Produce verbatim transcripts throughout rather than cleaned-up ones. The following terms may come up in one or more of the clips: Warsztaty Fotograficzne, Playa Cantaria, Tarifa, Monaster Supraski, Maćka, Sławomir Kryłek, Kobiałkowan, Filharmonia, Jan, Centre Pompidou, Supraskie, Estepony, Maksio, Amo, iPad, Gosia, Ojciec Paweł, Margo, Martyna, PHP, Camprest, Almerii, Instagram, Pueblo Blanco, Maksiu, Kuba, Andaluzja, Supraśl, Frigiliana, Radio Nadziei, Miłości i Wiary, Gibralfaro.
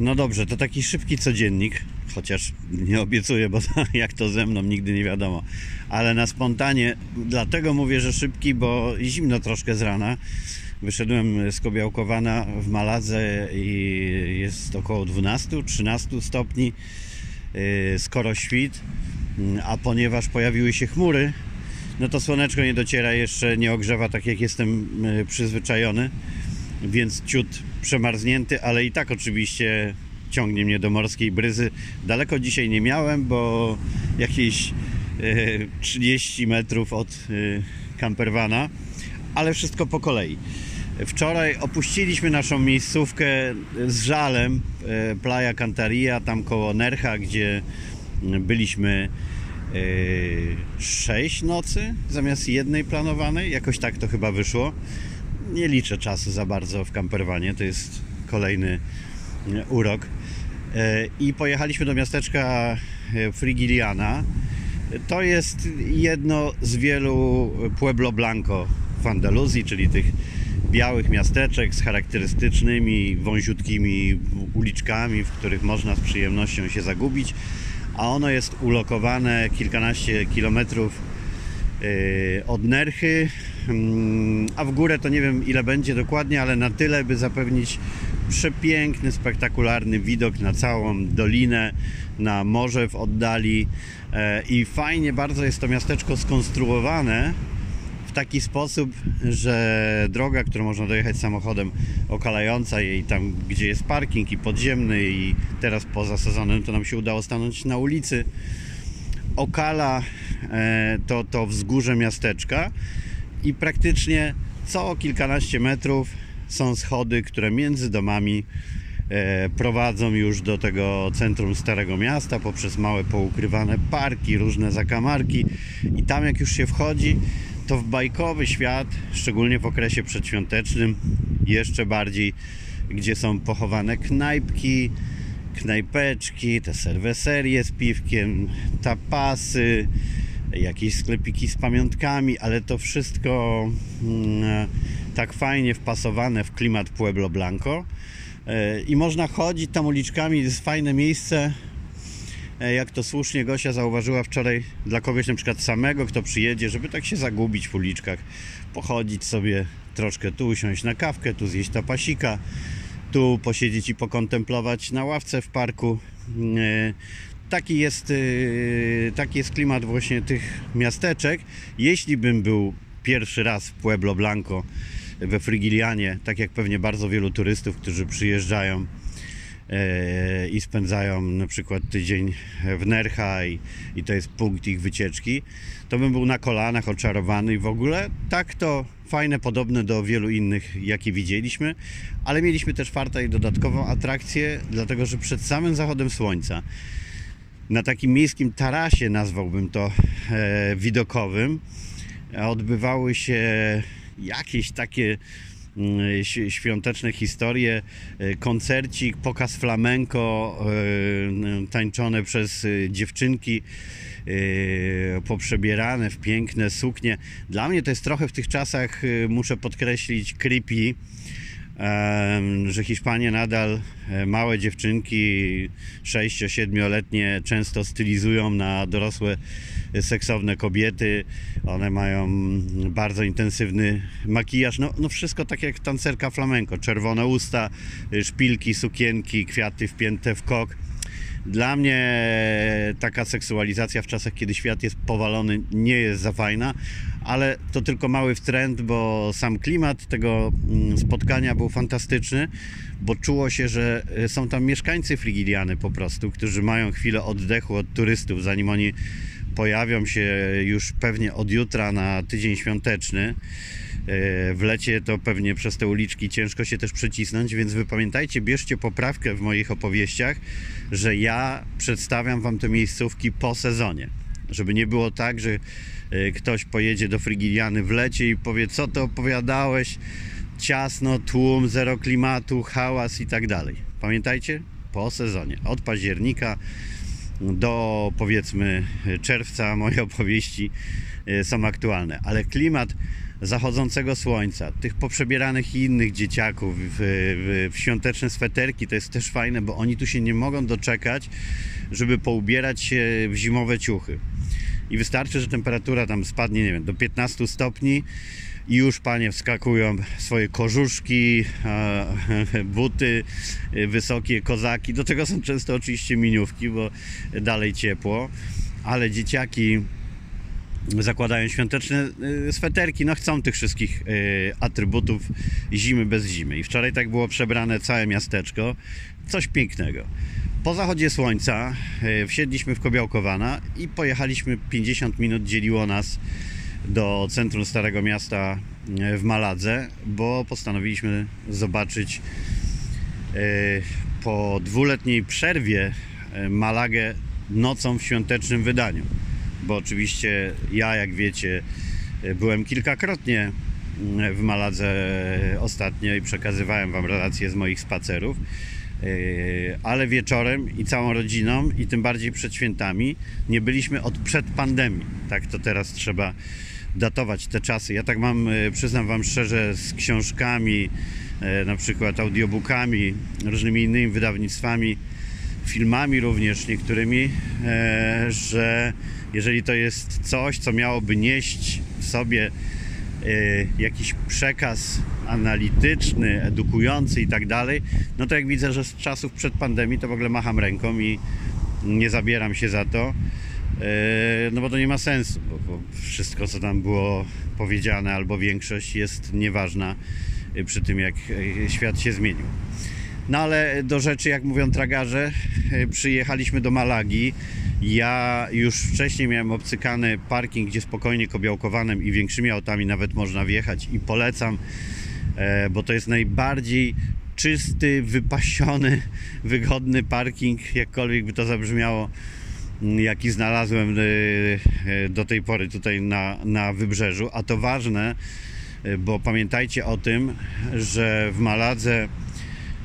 No dobrze, to taki szybki codziennik, chociaż nie obiecuję, bo to, jak to ze mną, nigdy nie wiadomo. Ale na spontanie, dlatego mówię, że szybki, bo zimno troszkę z rana. Wyszedłem z Kobiałkowana w Maladze i jest około dwunastu trzynastu stopni, skoro świt, a ponieważ pojawiły się chmury, no to słoneczko nie dociera, jeszcze nie ogrzewa tak jak jestem przyzwyczajony, więc ciut przemarznięty, ale i tak oczywiście ciągnie mnie do morskiej bryzy. Daleko dzisiaj nie miałem, bo jakieś trzydzieści metrów od campervana, ale wszystko po kolei. Wczoraj opuściliśmy naszą miejscówkę z żalem, Playa Cantaria, tam koło Nerja, gdzie byliśmy sześć nocy zamiast jednej planowanej, jakoś tak to chyba wyszło. Nie liczę czasu za bardzo w campervanie, to jest kolejny urok. I pojechaliśmy do miasteczka Frigiliana. To jest jedno z wielu Pueblo Blanco w Andaluzji, czyli tych białych miasteczek z charakterystycznymi, wąziutkimi uliczkami, w których można z przyjemnością się zagubić. A ono jest ulokowane kilkanaście kilometrów od Nerji, a w górę to nie wiem ile będzie dokładnie, ale na tyle, by zapewnić przepiękny, spektakularny widok na całą dolinę, na morze w oddali. I fajnie bardzo jest to miasteczko skonstruowane w taki sposób, że droga, którą można dojechać samochodem, okalająca jej tam, gdzie jest parking i podziemny, i teraz poza sezonem to nam się udało stanąć na ulicy, okala to, to wzgórze miasteczka i praktycznie co kilkanaście metrów są schody, które między domami prowadzą już do tego centrum Starego Miasta poprzez małe poukrywane parki, różne zakamarki. I tam jak już się wchodzi, to w bajkowy świat, szczególnie w okresie przedświątecznym, jeszcze bardziej, gdzie są pochowane knajpki, knajpeczki, te serweserie z piwkiem, tapasy, jakieś sklepiki z pamiątkami, ale to wszystko mm, tak fajnie wpasowane w klimat Pueblo Blanco. Yy, I można chodzić tam uliczkami, jest fajne miejsce. Jak to słusznie Gosia zauważyła wczoraj, dla kogoś na przykład samego, kto przyjedzie, żeby tak się zagubić w uliczkach, pochodzić sobie troszkę, tu usiąść na kawkę, tu zjeść tapasika, tu posiedzieć i pokontemplować na ławce w parku. Taki jest, taki jest klimat właśnie tych miasteczek. Jeśli bym był pierwszy raz w Pueblo Blanco, we Frigilianie, tak jak pewnie bardzo wielu turystów, którzy przyjeżdżają i spędzają na przykład tydzień w Nerja i, i to jest punkt ich wycieczki, to bym był na kolanach oczarowany i w ogóle. Tak to fajne, podobne do wielu innych, jakie widzieliśmy, ale mieliśmy też farta i dodatkową atrakcję, dlatego że przed samym zachodem słońca na takim miejskim tarasie, nazwałbym to e, widokowym, odbywały się jakieś takie świąteczne historie, koncercik, pokaz flamenko tańczone przez dziewczynki poprzebierane w piękne suknie. Dla mnie to jest trochę w tych czasach, muszę podkreślić, creepy, że Hiszpanie nadal małe dziewczynki sześcio-siedmioletnie często stylizują na dorosłe seksowne kobiety. One mają bardzo intensywny makijaż, no, no wszystko tak jak tancerka flamenko, czerwone usta, szpilki, sukienki, kwiaty wpięte w kok. Dla mnie taka seksualizacja w czasach, kiedy świat jest powalony, nie jest za fajna, ale to tylko mały wtręt, bo sam klimat tego spotkania był fantastyczny, bo czuło się, że są tam mieszkańcy Frigiliany po prostu, którzy mają chwilę oddechu od turystów, zanim oni pojawią się już pewnie od jutra na tydzień świąteczny. W lecie to pewnie przez te uliczki ciężko się też przecisnąć, więc wy pamiętajcie, bierzcie poprawkę w moich opowieściach, że ja przedstawiam wam te miejscówki po sezonie. Żeby nie było tak, że ktoś pojedzie do Frigiliany w lecie i powie, co to opowiadałeś, ciasno, tłum, zero klimatu, hałas i tak dalej. Pamiętajcie, po sezonie, od października do powiedzmy czerwca moje opowieści są aktualne, ale klimat zachodzącego słońca, tych poprzebieranych i innych dzieciaków w, w, w świąteczne sweterki, to jest też fajne, bo oni tu się nie mogą doczekać, żeby poubierać się w zimowe ciuchy. I wystarczy, że temperatura tam spadnie, nie wiem, do piętnastu stopni i już panie wskakują w swoje kożuszki, buty, wysokie kozaki, do czego są często oczywiście miniówki, bo dalej ciepło, ale dzieciaki zakładają świąteczne sweterki, no chcą tych wszystkich atrybutów zimy bez zimy. I wczoraj tak było przebrane całe miasteczko, coś pięknego. Po zachodzie słońca wsiedliśmy w Kobiałkowana i pojechaliśmy, pięćdziesiąt minut dzieliło nas do centrum Starego Miasta w Maladze, bo postanowiliśmy zobaczyć po dwuletniej przerwie Malagę nocą w świątecznym wydaniu. Bo oczywiście ja, jak wiecie, byłem kilkakrotnie w Maladze ostatnio i przekazywałem wam relacje z moich spacerów, ale wieczorem i całą rodziną, i tym bardziej przed świętami, nie byliśmy od przed pandemii. Tak to teraz trzeba datować te czasy. Ja tak mam, przyznam wam szczerze, z książkami, na przykład audiobookami, różnymi innymi wydawnictwami, filmami również niektórymi, że jeżeli to jest coś, co miałoby nieść w sobie jakiś przekaz analityczny, edukujący i tak dalej, no to jak widzę, że z czasów przed pandemii, to w ogóle macham ręką i nie zabieram się za to, no bo to nie ma sensu, bo wszystko, co tam było powiedziane, albo większość, jest nieważna przy tym, jak świat się zmienił. No ale do rzeczy, jak mówią tragarze, przyjechaliśmy do Malagi. Ja już wcześniej miałem obcykany parking, gdzie spokojnie Kobiałkowanem i większymi autami nawet można wjechać, i polecam, bo to jest najbardziej czysty, wypasiony, wygodny parking, jakkolwiek by to zabrzmiało, jaki znalazłem do tej pory tutaj na, na wybrzeżu. A to ważne, bo pamiętajcie o tym, że w Maladze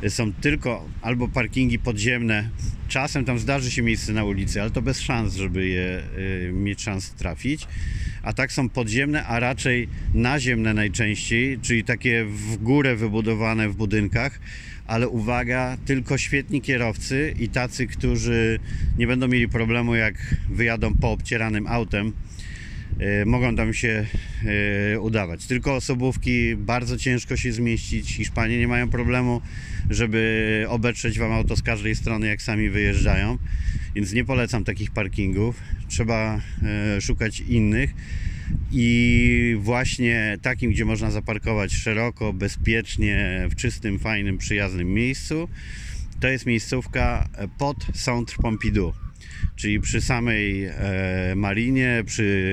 są tylko albo parkingi podziemne, czasem tam zdarzy się miejsce na ulicy, ale to bez szans, żeby je y, mieć szans trafić, a tak są podziemne, a raczej naziemne najczęściej, czyli takie w górę wybudowane w budynkach, ale uwaga, tylko świetni kierowcy i tacy, którzy nie będą mieli problemu, jak wyjadą po obcieranym autem, y, mogą tam się y, udawać. Tylko osobówki, bardzo ciężko się zmieścić. Hiszpanie nie mają problemu, żeby obetrzeć wam auto z każdej strony, jak sami wyjeżdżają, więc nie polecam takich parkingów, trzeba e, szukać innych, i właśnie takim, gdzie można zaparkować szeroko, bezpiecznie, w czystym, fajnym, przyjaznym miejscu, to jest miejscówka pod Centre Pompidou, czyli przy samej e, marinie, przy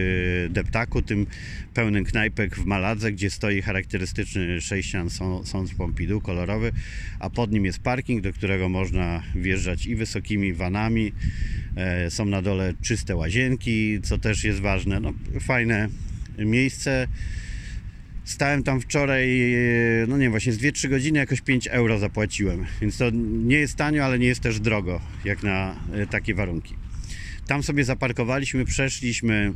deptaku, tym pełnym knajpek w Maladze, gdzie stoi charakterystyczny sześcian Centre Pompidou, kolorowy, a pod nim jest parking, do którego można wjeżdżać i wysokimi vanami, e, są na dole czyste łazienki, co też jest ważne, no, fajne miejsce. Stałem tam wczoraj, no nie wiem, właśnie z dwie trzy godziny, jakoś pięć euro zapłaciłem, więc to nie jest tanio, ale nie jest też drogo, jak na takie warunki. Tam sobie zaparkowaliśmy, przeszliśmy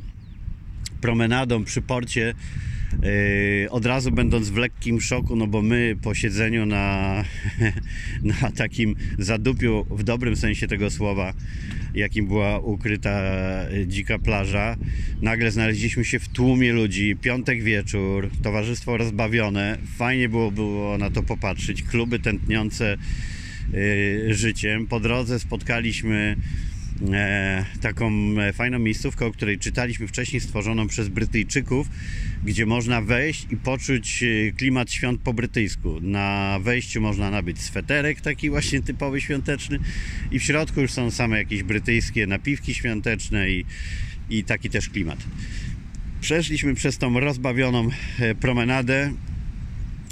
promenadą przy porcie, yy, od razu będąc w lekkim szoku, no bo my po siedzeniu na, na takim zadupiu, w dobrym sensie tego słowa, jakim była ukryta dzika plaża, nagle znaleźliśmy się w tłumie ludzi, piątek wieczór, towarzystwo rozbawione, fajnie było, było na to popatrzeć, kluby tętniące yy, życiem. Po drodze spotkaliśmy E, taką fajną miejscówkę, o której czytaliśmy wcześniej, stworzoną przez Brytyjczyków, gdzie można wejść i poczuć klimat świąt po brytyjsku. Na wejściu można nabyć sweterek taki właśnie typowy świąteczny, i w środku już są same jakieś brytyjskie napiwki świąteczne i, i taki też klimat. Przeszliśmy przez tą rozbawioną promenadę,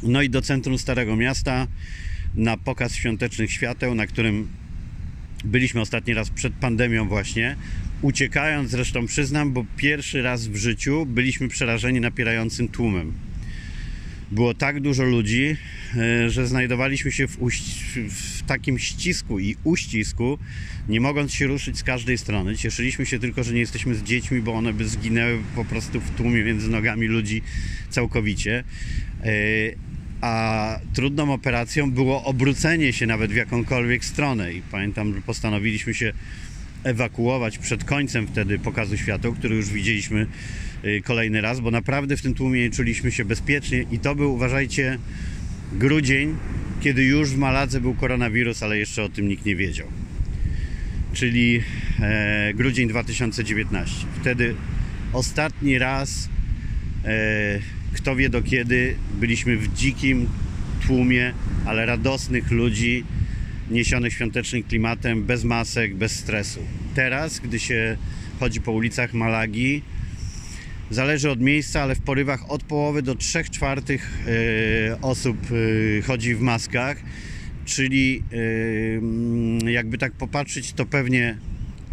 no i do centrum Starego Miasta na pokaz świątecznych świateł, na którym byliśmy ostatni raz przed pandemią właśnie, uciekając zresztą, przyznam, bo pierwszy raz w życiu byliśmy przerażeni napierającym tłumem. było tak dużo ludzi, że znajdowaliśmy się w, w takim ścisku i uścisku, nie mogąc się ruszyć z każdej strony. Cieszyliśmy się tylko, że nie jesteśmy z dziećmi, bo one by zginęły po prostu w tłumie między nogami ludzi całkowicie. A trudną operacją było obrócenie się nawet w jakąkolwiek stronę. I pamiętam, że postanowiliśmy się ewakuować przed końcem wtedy pokazu świata, który już widzieliśmy kolejny raz, bo naprawdę w tym tłumie czuliśmy się bezpiecznie i to był, uważajcie, grudzień, kiedy już w Maladze był koronawirus, ale jeszcze o tym nikt nie wiedział. Czyli e, grudzień dwa tysiące dziewiętnasty. Wtedy ostatni raz, e, kto wie do kiedy, byliśmy w dzikim tłumie, ale radosnych ludzi, niesionych świątecznym klimatem, bez masek, bez stresu. Teraz, gdy się chodzi po ulicach Malagi, zależy od miejsca, ale w porywach od połowy do trzech czwartych osób chodzi w maskach, czyli jakby tak popatrzeć, to pewnie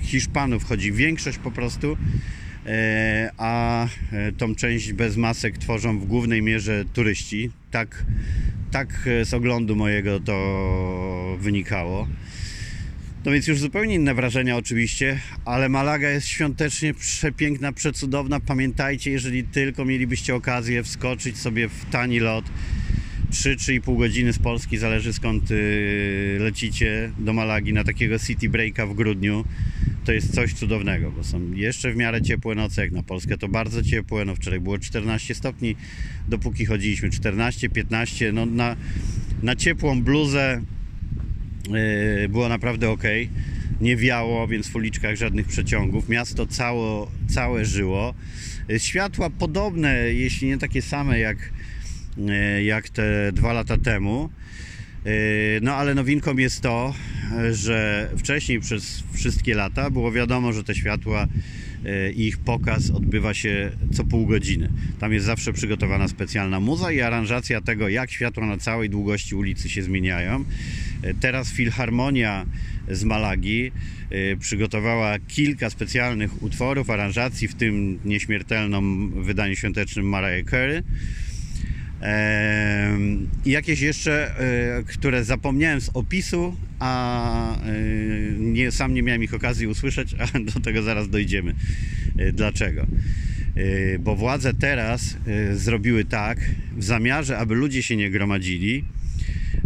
Hiszpanów chodzi większość po prostu, a tą część bez masek tworzą w głównej mierze turyści. Tak, tak z oglądu mojego to wynikało. No więc już zupełnie inne wrażenia oczywiście, ale Malaga jest świątecznie przepiękna, przecudowna. Pamiętajcie, jeżeli tylko mielibyście okazję wskoczyć sobie w tani lot, trzy do trzech i pół godziny z Polski, zależy skąd lecicie, do Malagi na takiego city breaka w grudniu, to jest coś cudownego, bo są jeszcze w miarę ciepłe noce, jak na Polskę to bardzo ciepłe, no wczoraj było czternaście stopni, dopóki chodziliśmy, czternaście, piętnaście, no na, na ciepłą bluzę było naprawdę ok, nie wiało, więc w uliczkach żadnych przeciągów, miasto całe, całe żyło, światła podobne, jeśli nie takie same jak, jak te dwa lata temu, no ale nowinką jest to, że wcześniej przez wszystkie lata było wiadomo, że te światła i ich pokaz odbywa się co pół godziny. Tam jest zawsze przygotowana specjalna muza i aranżacja tego, jak światła na całej długości ulicy się zmieniają. Teraz Filharmonia z Malagi przygotowała kilka specjalnych utworów, aranżacji, w tym nieśmiertelną w wydaniu świątecznym Mariah Carey. I jakieś jeszcze, które zapomniałem z opisu, a nie, sam nie miałem ich okazji usłyszeć, a do tego zaraz dojdziemy. Dlaczego? Bo władze teraz zrobiły tak, w zamiarze, aby ludzie się nie gromadzili,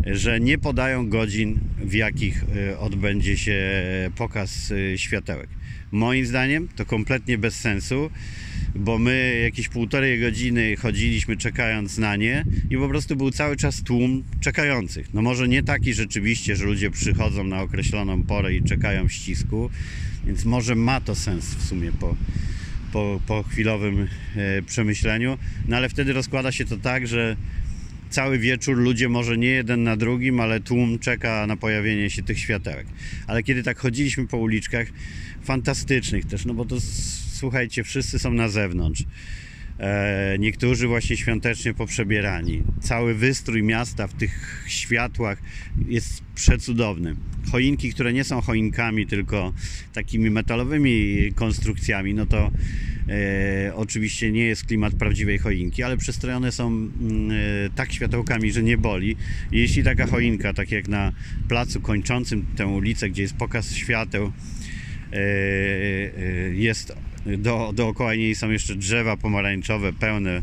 że nie podają godzin, w jakich odbędzie się pokaz światełek. Moim zdaniem to kompletnie bez sensu, bo my jakieś półtorej godziny chodziliśmy czekając na nie i po prostu był cały czas tłum czekających. No może nie taki rzeczywiście, że ludzie przychodzą na określoną porę i czekają w ścisku, więc może ma to sens w sumie po, po, po chwilowym e, przemyśleniu, no ale wtedy rozkłada się to tak, że cały wieczór ludzie może nie jeden na drugim, ale tłum czeka na pojawienie się tych światełek. Ale kiedy tak chodziliśmy po uliczkach, fantastycznych też, no bo to słuchajcie, wszyscy są na zewnątrz. E, niektórzy właśnie świątecznie poprzebierani. Cały wystrój miasta w tych światłach jest przecudowny. Choinki, które nie są choinkami, tylko takimi metalowymi konstrukcjami, no to e, oczywiście nie jest klimat prawdziwej choinki, ale przystrojone są e, tak światełkami, że nie boli. Jeśli taka choinka, tak jak na placu kończącym tę ulicę, gdzie jest pokaz świateł, e, e, jest Do, dookoła niej są jeszcze drzewa pomarańczowe, pełne,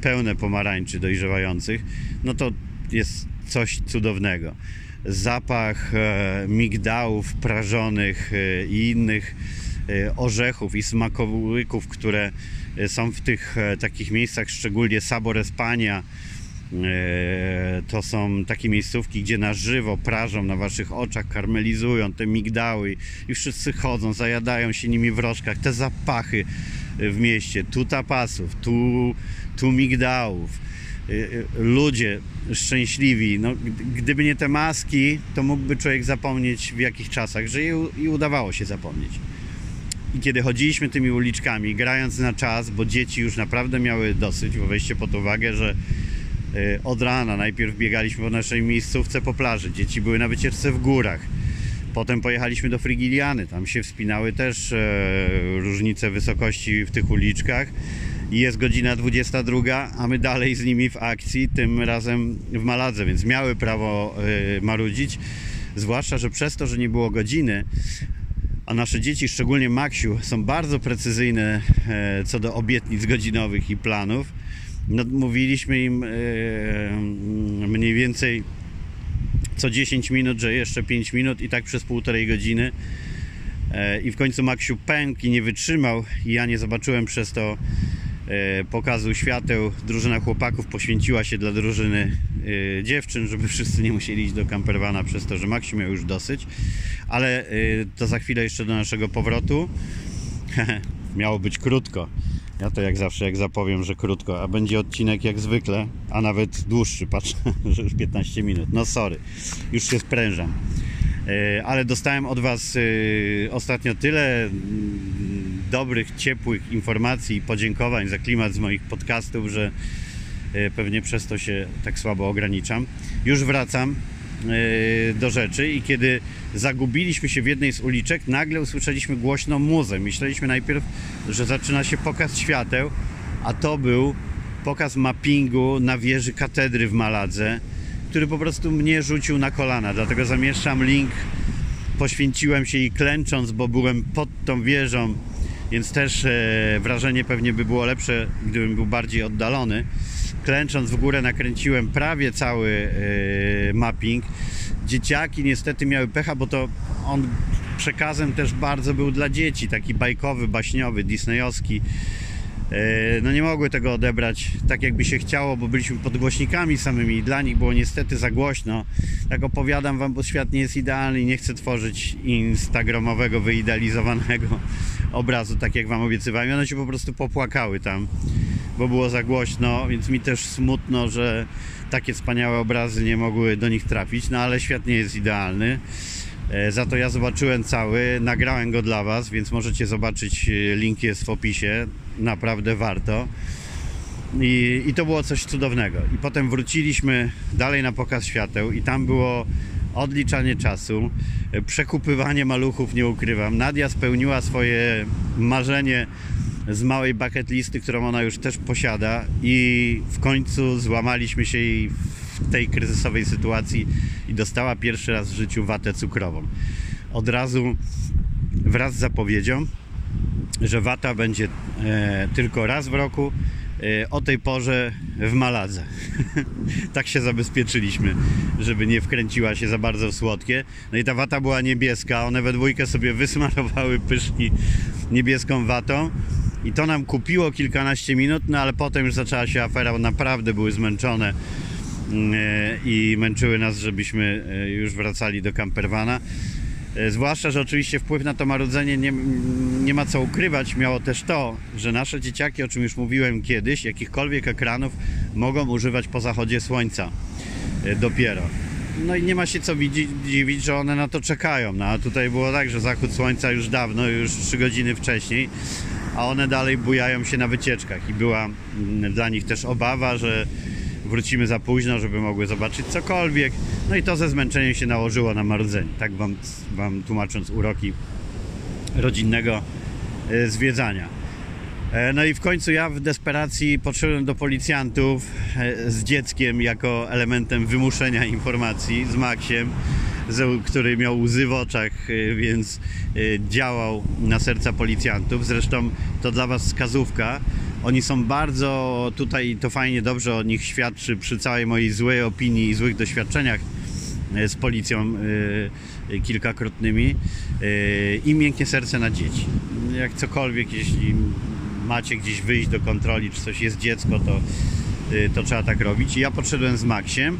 pełne pomarańczy dojrzewających, no to jest coś cudownego. Zapach e, migdałów prażonych e, i innych e, orzechów i smakołyków, które e, są w tych e, takich miejscach, szczególnie Sabor Espania, e, to są takie miejscówki, gdzie na żywo prażą na waszych oczach, karmelizują te migdały i wszyscy chodzą, zajadają się nimi w rożkach. Te zapachy w mieście, tu tapasów, tu, tu migdałów. Ludzie szczęśliwi, no, gdyby nie te maski, to mógłby człowiek zapomnieć, w jakich czasach żyje i udawało się zapomnieć. I kiedy chodziliśmy tymi uliczkami, grając na czas, bo dzieci już naprawdę miały dosyć, bo weźcie pod uwagę, że od rana najpierw biegaliśmy po naszej miejscówce po plaży, dzieci były na wycieczce w górach, potem pojechaliśmy do Frigiliany, tam się wspinały też różnice wysokości w tych uliczkach Jest godzina dwudziesta druga, a my dalej z nimi w akcji, tym razem w Maladze, więc miały prawo yy, marudzić. Zwłaszcza, że przez to, że nie było godziny, a nasze dzieci, szczególnie Maksiu, są bardzo precyzyjne yy, co do obietnic godzinowych i planów. No, mówiliśmy im yy, mniej więcej co dziesięć minut, że jeszcze pięć minut i tak przez półtorej godziny. Yy, I w końcu Maksiu pękł i nie wytrzymał i ja nie zobaczyłem przez to pokazu świateł. Drużyna chłopaków poświęciła się dla drużyny y, dziewczyn, żeby wszyscy nie musieli iść do campervana przez to, że Maksiu miał już dosyć, ale y, to za chwilę jeszcze do naszego powrotu. Miało być krótko, ja to jak zawsze jak zapowiem, że krótko, a będzie odcinek jak zwykle, a nawet dłuższy, patrzę, że już piętnaście minut, no sorry, już się sprężam, y, ale dostałem od was y, ostatnio tyle y, dobrych, ciepłych informacji i podziękowań za klimat z moich podcastów, że pewnie przez to się tak słabo ograniczam. Już wracam do rzeczy i kiedy zagubiliśmy się w jednej z uliczek, nagle usłyszeliśmy głośną muzę. Myśleliśmy najpierw, że zaczyna się pokaz świateł, a to był pokaz mappingu na wieży katedry w Maladze, który po prostu mnie rzucił na kolana, dlatego zamieszczam link. Poświęciłem się i klęcząc, bo byłem pod tą wieżą, więc też e, wrażenie pewnie by było lepsze, gdybym był bardziej oddalony. Klęcząc w górę nakręciłem prawie cały e, mapping. Dzieciaki niestety miały pecha, bo to on przekazem też bardzo był dla dzieci, taki bajkowy, baśniowy, disneyowski. E, no nie mogły tego odebrać tak jakby się chciało, bo byliśmy pod głośnikami samymi i dla nich było niestety za głośno. Tak opowiadam wam, bo świat nie jest idealny i nie chcę tworzyć instagramowego, wyidealizowanego obrazu, tak jak wam obiecywałem. One się po prostu popłakały tam, bo było za głośno, więc mi też smutno, że takie wspaniałe obrazy nie mogły do nich trafić, no ale świat nie jest idealny. E, za to ja zobaczyłem cały, nagrałem go dla was, więc możecie zobaczyć, link jest w opisie, naprawdę warto. I, i to było coś cudownego. I potem wróciliśmy dalej na pokaz świateł i tam było odliczanie czasu, przekupywanie maluchów, nie ukrywam. Nadia spełniła swoje marzenie z małej bucket listy, którą ona już też posiada i w końcu złamaliśmy się jej w tej kryzysowej sytuacji i dostała pierwszy raz w życiu watę cukrową. Od razu wraz z zapowiedzią, że wata będzie e, tylko raz w roku, o tej porze w Maladze. Tak się zabezpieczyliśmy, żeby nie wkręciła się za bardzo w słodkie. No i ta wata była niebieska, one we dwójkę sobie wysmarowały pyszki niebieską watą i to nam kupiło kilkanaście minut, no ale potem już zaczęła się afera, bo naprawdę były zmęczone i męczyły nas, żebyśmy już wracali do campervana. Zwłaszcza, że oczywiście wpływ na to marudzenie nie, nie ma co ukrywać, miało też to, że nasze dzieciaki, o czym już mówiłem kiedyś, jakichkolwiek ekranów mogą używać po zachodzie słońca dopiero. No i nie ma się co dziwić, że one na to czekają, no a tutaj było tak, że zachód słońca już dawno, już trzy godziny wcześniej, a one dalej bujają się na wycieczkach i była dla nich też obawa, że wrócimy za późno, żeby mogły zobaczyć cokolwiek. No i to ze zmęczeniem się nałożyło na marudzenie. Tak wam, wam tłumacząc uroki rodzinnego zwiedzania. No i w końcu ja w desperacji podszedłem do policjantów z dzieckiem jako elementem wymuszenia informacji, z Maksiem, który miał łzy w oczach, więc działał na serca policjantów. Zresztą to dla was wskazówka. Oni są bardzo tutaj, to fajnie, dobrze o nich świadczy przy całej mojej złej opinii i złych doświadczeniach z policją yy, kilkakrotnymi yy, i miękkie serce na dzieci. Jak cokolwiek, jeśli macie gdzieś wyjść do kontroli, czy coś jest dziecko, to, yy, to trzeba tak robić. I ja podszedłem z Maksiem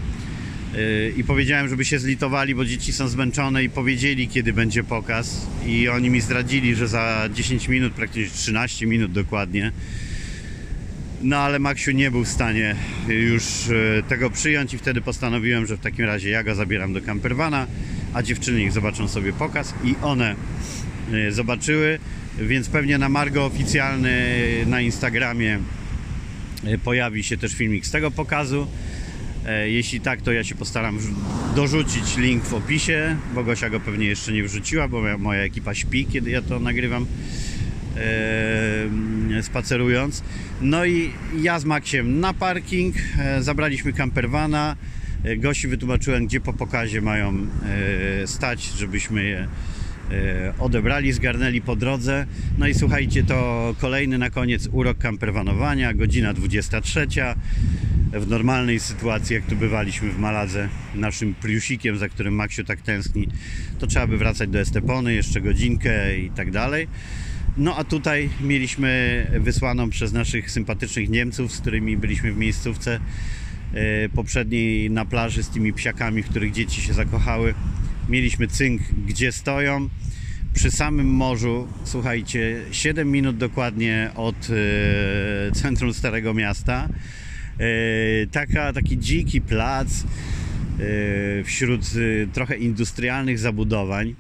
yy, i powiedziałem, żeby się zlitowali, bo dzieci są zmęczone i powiedzieli, kiedy będzie pokaz. I oni mi zdradzili, że za dziesięć minut, praktycznie trzynaście minut dokładnie. No ale Maksiu nie był w stanie już tego przyjąć i wtedy postanowiłem, że w takim razie ja go zabieram do campervana, a dziewczyny ich zobaczą sobie pokaz i one zobaczyły, więc pewnie na Margo oficjalny na Instagramie pojawi się też filmik z tego pokazu. Jeśli tak, to ja się postaram dorzucić link w opisie, bo Gosia go pewnie jeszcze nie wrzuciła, bo moja ekipa śpi, kiedy ja to nagrywam. e, spacerując. No i ja z Maksiem na parking, e, zabraliśmy campervana. E, Gosi wytłumaczyłem, gdzie po pokazie mają e, stać, żebyśmy je odebrali, zgarnęli po drodze. No i słuchajcie, to kolejny na koniec urok campervanowania, godzina dwudziesta trzecia. W normalnej sytuacji, jak tu bywaliśmy w Maladze naszym Priusikiem, za którym Maksiu tak tęskni, to trzeba by wracać do Estepony, jeszcze godzinkę i tak dalej. No a tutaj mieliśmy wysłaną przez naszych sympatycznych Niemców, z którymi byliśmy w miejscówce poprzedniej na plaży z tymi psiakami, w których dzieci się zakochały. Mieliśmy cynk, gdzie stoją, przy samym morzu, słuchajcie, siedem minut dokładnie od e, centrum Starego Miasta. E, taka, taki dziki plac e, wśród e, trochę industrialnych zabudowań.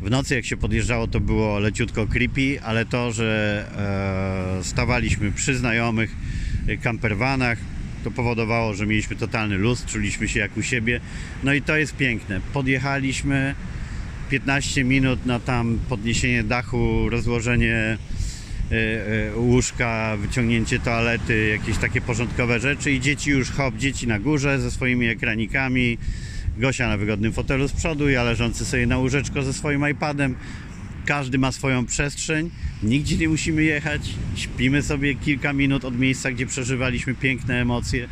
W nocy, jak się podjeżdżało, to było leciutko creepy, ale to, że e, stawaliśmy przy znajomych campervanach, to powodowało, że mieliśmy totalny luz, czuliśmy się jak u siebie. No i to jest piękne. Podjechaliśmy piętnaście minut na tam podniesienie dachu, rozłożenie łóżka, wyciągnięcie toalety, jakieś takie porządkowe rzeczy i dzieci już hop, dzieci na górze ze swoimi ekranikami, Gosia na wygodnym fotelu z przodu, ja leżący sobie na łóżeczko ze swoim iPadem. Każdy ma swoją przestrzeń, nigdzie nie musimy jechać, śpimy sobie kilka minut od miejsca, gdzie przeżywaliśmy piękne emocje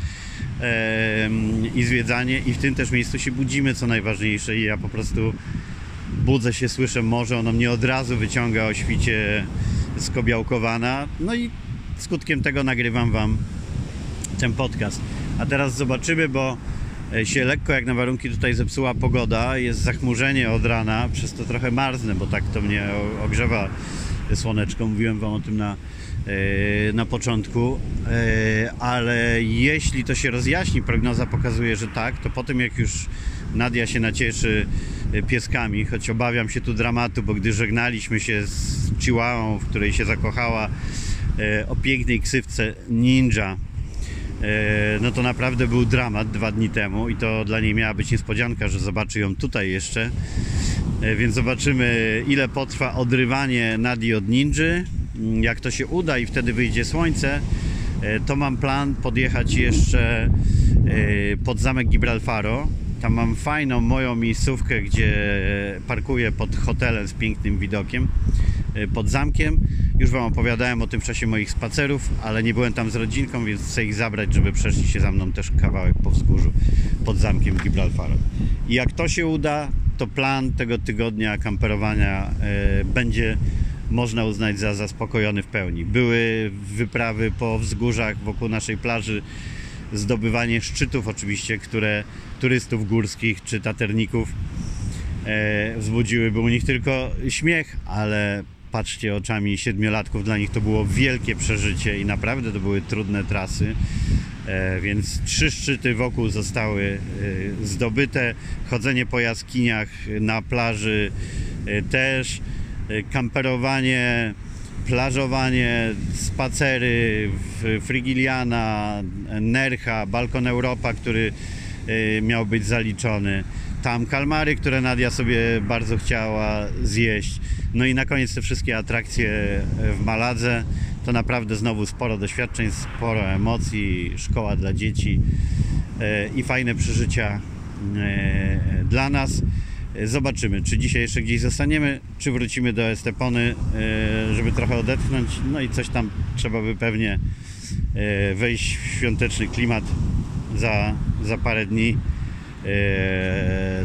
e, i zwiedzanie, i w tym też miejscu się budzimy, co najważniejsze. I ja po prostu budzę się, słyszę morze, ono mnie od razu wyciąga o świcie z Kobiałkowana, no i skutkiem tego nagrywam wam ten podcast. A teraz zobaczymy, bo się lekko jak na warunki tutaj zepsuła pogoda, jest zachmurzenie od rana, przez to trochę marznę, bo tak to mnie ogrzewa słoneczko, mówiłem wam o tym na, na początku, ale jeśli to się rozjaśni, prognoza pokazuje, że tak, to po tym jak już Nadia się nacieszy pieskami, choć obawiam się tu dramatu, bo gdy żegnaliśmy się z chihuahą, w której się zakochała, o pięknej ksywce Ninja, no to naprawdę był dramat dwa dni temu i to dla niej miała być niespodzianka, że zobaczy ją tutaj jeszcze, więc zobaczymy, ile potrwa odrywanie Nadii od Ninży. Jak to się uda i wtedy wyjdzie słońce, to mam plan podjechać jeszcze pod zamek Gibralfaro. Tam mam fajną moją miejscówkę, gdzie parkuję pod hotelem z pięknym widokiem pod zamkiem. Już wam opowiadałem o tym w czasie moich spacerów, ale nie byłem tam z rodzinką, więc chcę ich zabrać, żeby przeszli się za mną też kawałek po wzgórzu pod zamkiem Gibralfaro. I jak to się uda, to plan tego tygodnia kamperowania e, będzie można uznać za zaspokojony w pełni. Były wyprawy po wzgórzach wokół naszej plaży, zdobywanie szczytów oczywiście, które turystów górskich czy taterników e, wzbudziłyby u nich tylko śmiech, ale patrzcie oczami siedmiolatków, dla nich to było wielkie przeżycie i naprawdę to były trudne trasy, e, więc trzy szczyty wokół zostały e, zdobyte, chodzenie po jaskiniach na plaży e, też, e, kamperowanie, plażowanie, spacery w Frigiliana, Nerja, balkon Europa, który miał być zaliczony, tam kalmary, które Nadia sobie bardzo chciała zjeść, no i na koniec te wszystkie atrakcje w Maladze. To naprawdę znowu sporo doświadczeń, sporo emocji, szkoła dla dzieci i fajne przeżycia dla nas. Zobaczymy, czy dzisiaj jeszcze gdzieś zostaniemy, czy wrócimy do Estepony, żeby trochę odetchnąć, no i coś tam trzeba by pewnie wejść w świąteczny klimat. Za, za parę dni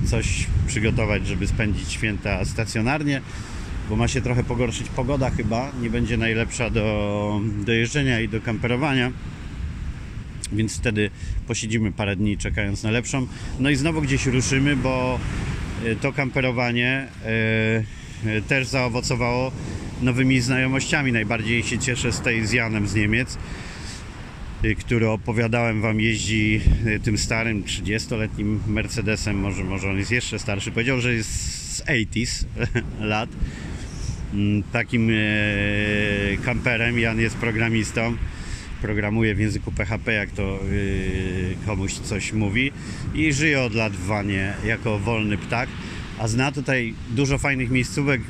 coś przygotować, żeby spędzić święta stacjonarnie, bo ma się trochę pogorszyć pogoda chyba, nie będzie najlepsza do, do jeżdżenia i do kamperowania, więc wtedy posiedzimy parę dni czekając na lepszą. No i znowu gdzieś ruszymy, bo to kamperowanie e, też zaowocowało nowymi znajomościami. Najbardziej się cieszę z tej z Janem z Niemiec, który opowiadałem wam, jeździ tym starym trzydziestoletnim Mercedesem, może, może on jest jeszcze starszy, powiedział, że jest z osiemdziesiątych lat, takim kamperem. Jan jest programistą, programuje w języku P H P, jak to komuś coś mówi, i żyje od lat w vanie jako wolny ptak. a zna tutaj dużo fajnych miejscówek,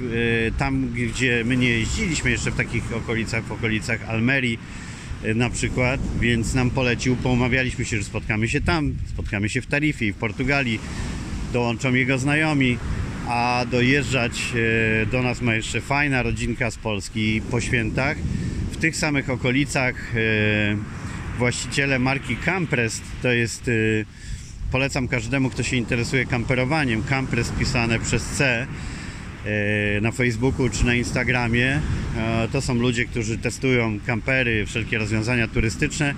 tam gdzie my nie jeździliśmy jeszcze w takich okolicach, w okolicach Almerii na przykład, więc nam polecił, poumawialiśmy się, że spotkamy się tam, spotkamy się w Tarifie, w Portugalii, dołączą jego znajomi, a dojeżdżać do nas ma jeszcze fajna rodzinka z Polski po świętach. W tych samych okolicach właściciele marki Camprest, to jest, polecam każdemu, kto się interesuje kamperowaniem, Camprest pisane przez C na Facebooku czy na Instagramie. To są ludzie, którzy testują kampery, wszelkie rozwiązania turystyczne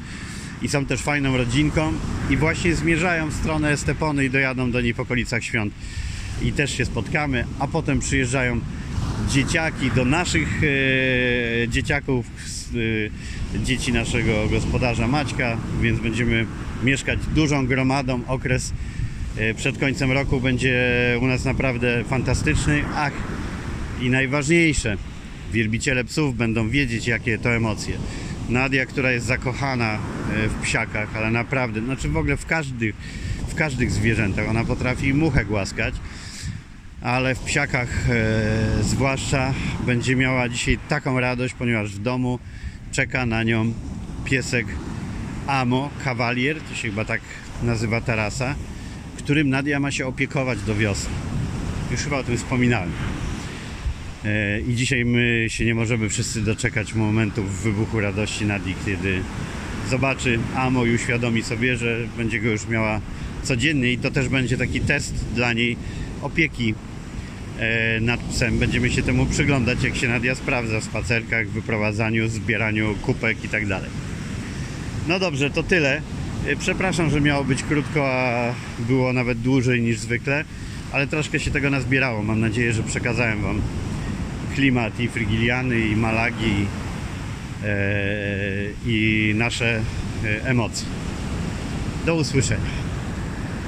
i są też fajną rodzinką i właśnie zmierzają w stronę Estepony i dojadą do niej w okolicach świąt. I też się spotkamy, a potem przyjeżdżają dzieciaki do naszych e, dzieciaków, e, dzieci naszego gospodarza Maćka, więc będziemy mieszkać dużą gromadą. Okres e, przed końcem roku będzie u nas naprawdę fantastyczny. Ach, i najważniejsze, wielbiciele psów będą wiedzieć, jakie to emocje. Nadia, która jest zakochana w psiakach, ale naprawdę, znaczy w ogóle w każdych, w każdych zwierzętach, ona potrafi muchę głaskać, ale w psiakach e, zwłaszcza będzie miała dzisiaj taką radość, ponieważ w domu czeka na nią piesek Amo, kawalier, to się chyba tak nazywa ta rasa, którym Nadia ma się opiekować do wiosny. Już chyba o tym wspominałem. E, I dzisiaj my się nie możemy wszyscy doczekać momentu wybuchu radości Nadii, kiedy zobaczy Amo i uświadomi sobie, że będzie go już miała codziennie i to też będzie taki test dla niej opieki e, nad psem. Będziemy się temu przyglądać, jak się Nadia sprawdza w spacerkach, wyprowadzaniu, zbieraniu kupek i tak dalej. No dobrze, to tyle. Przepraszam, że miało być krótko, a było nawet dłużej niż zwykle, ale troszkę się tego nazbierało. Mam nadzieję, że przekazałem wam klimat i Frigiliany, i Malagi, i nasze emocje. Do usłyszenia.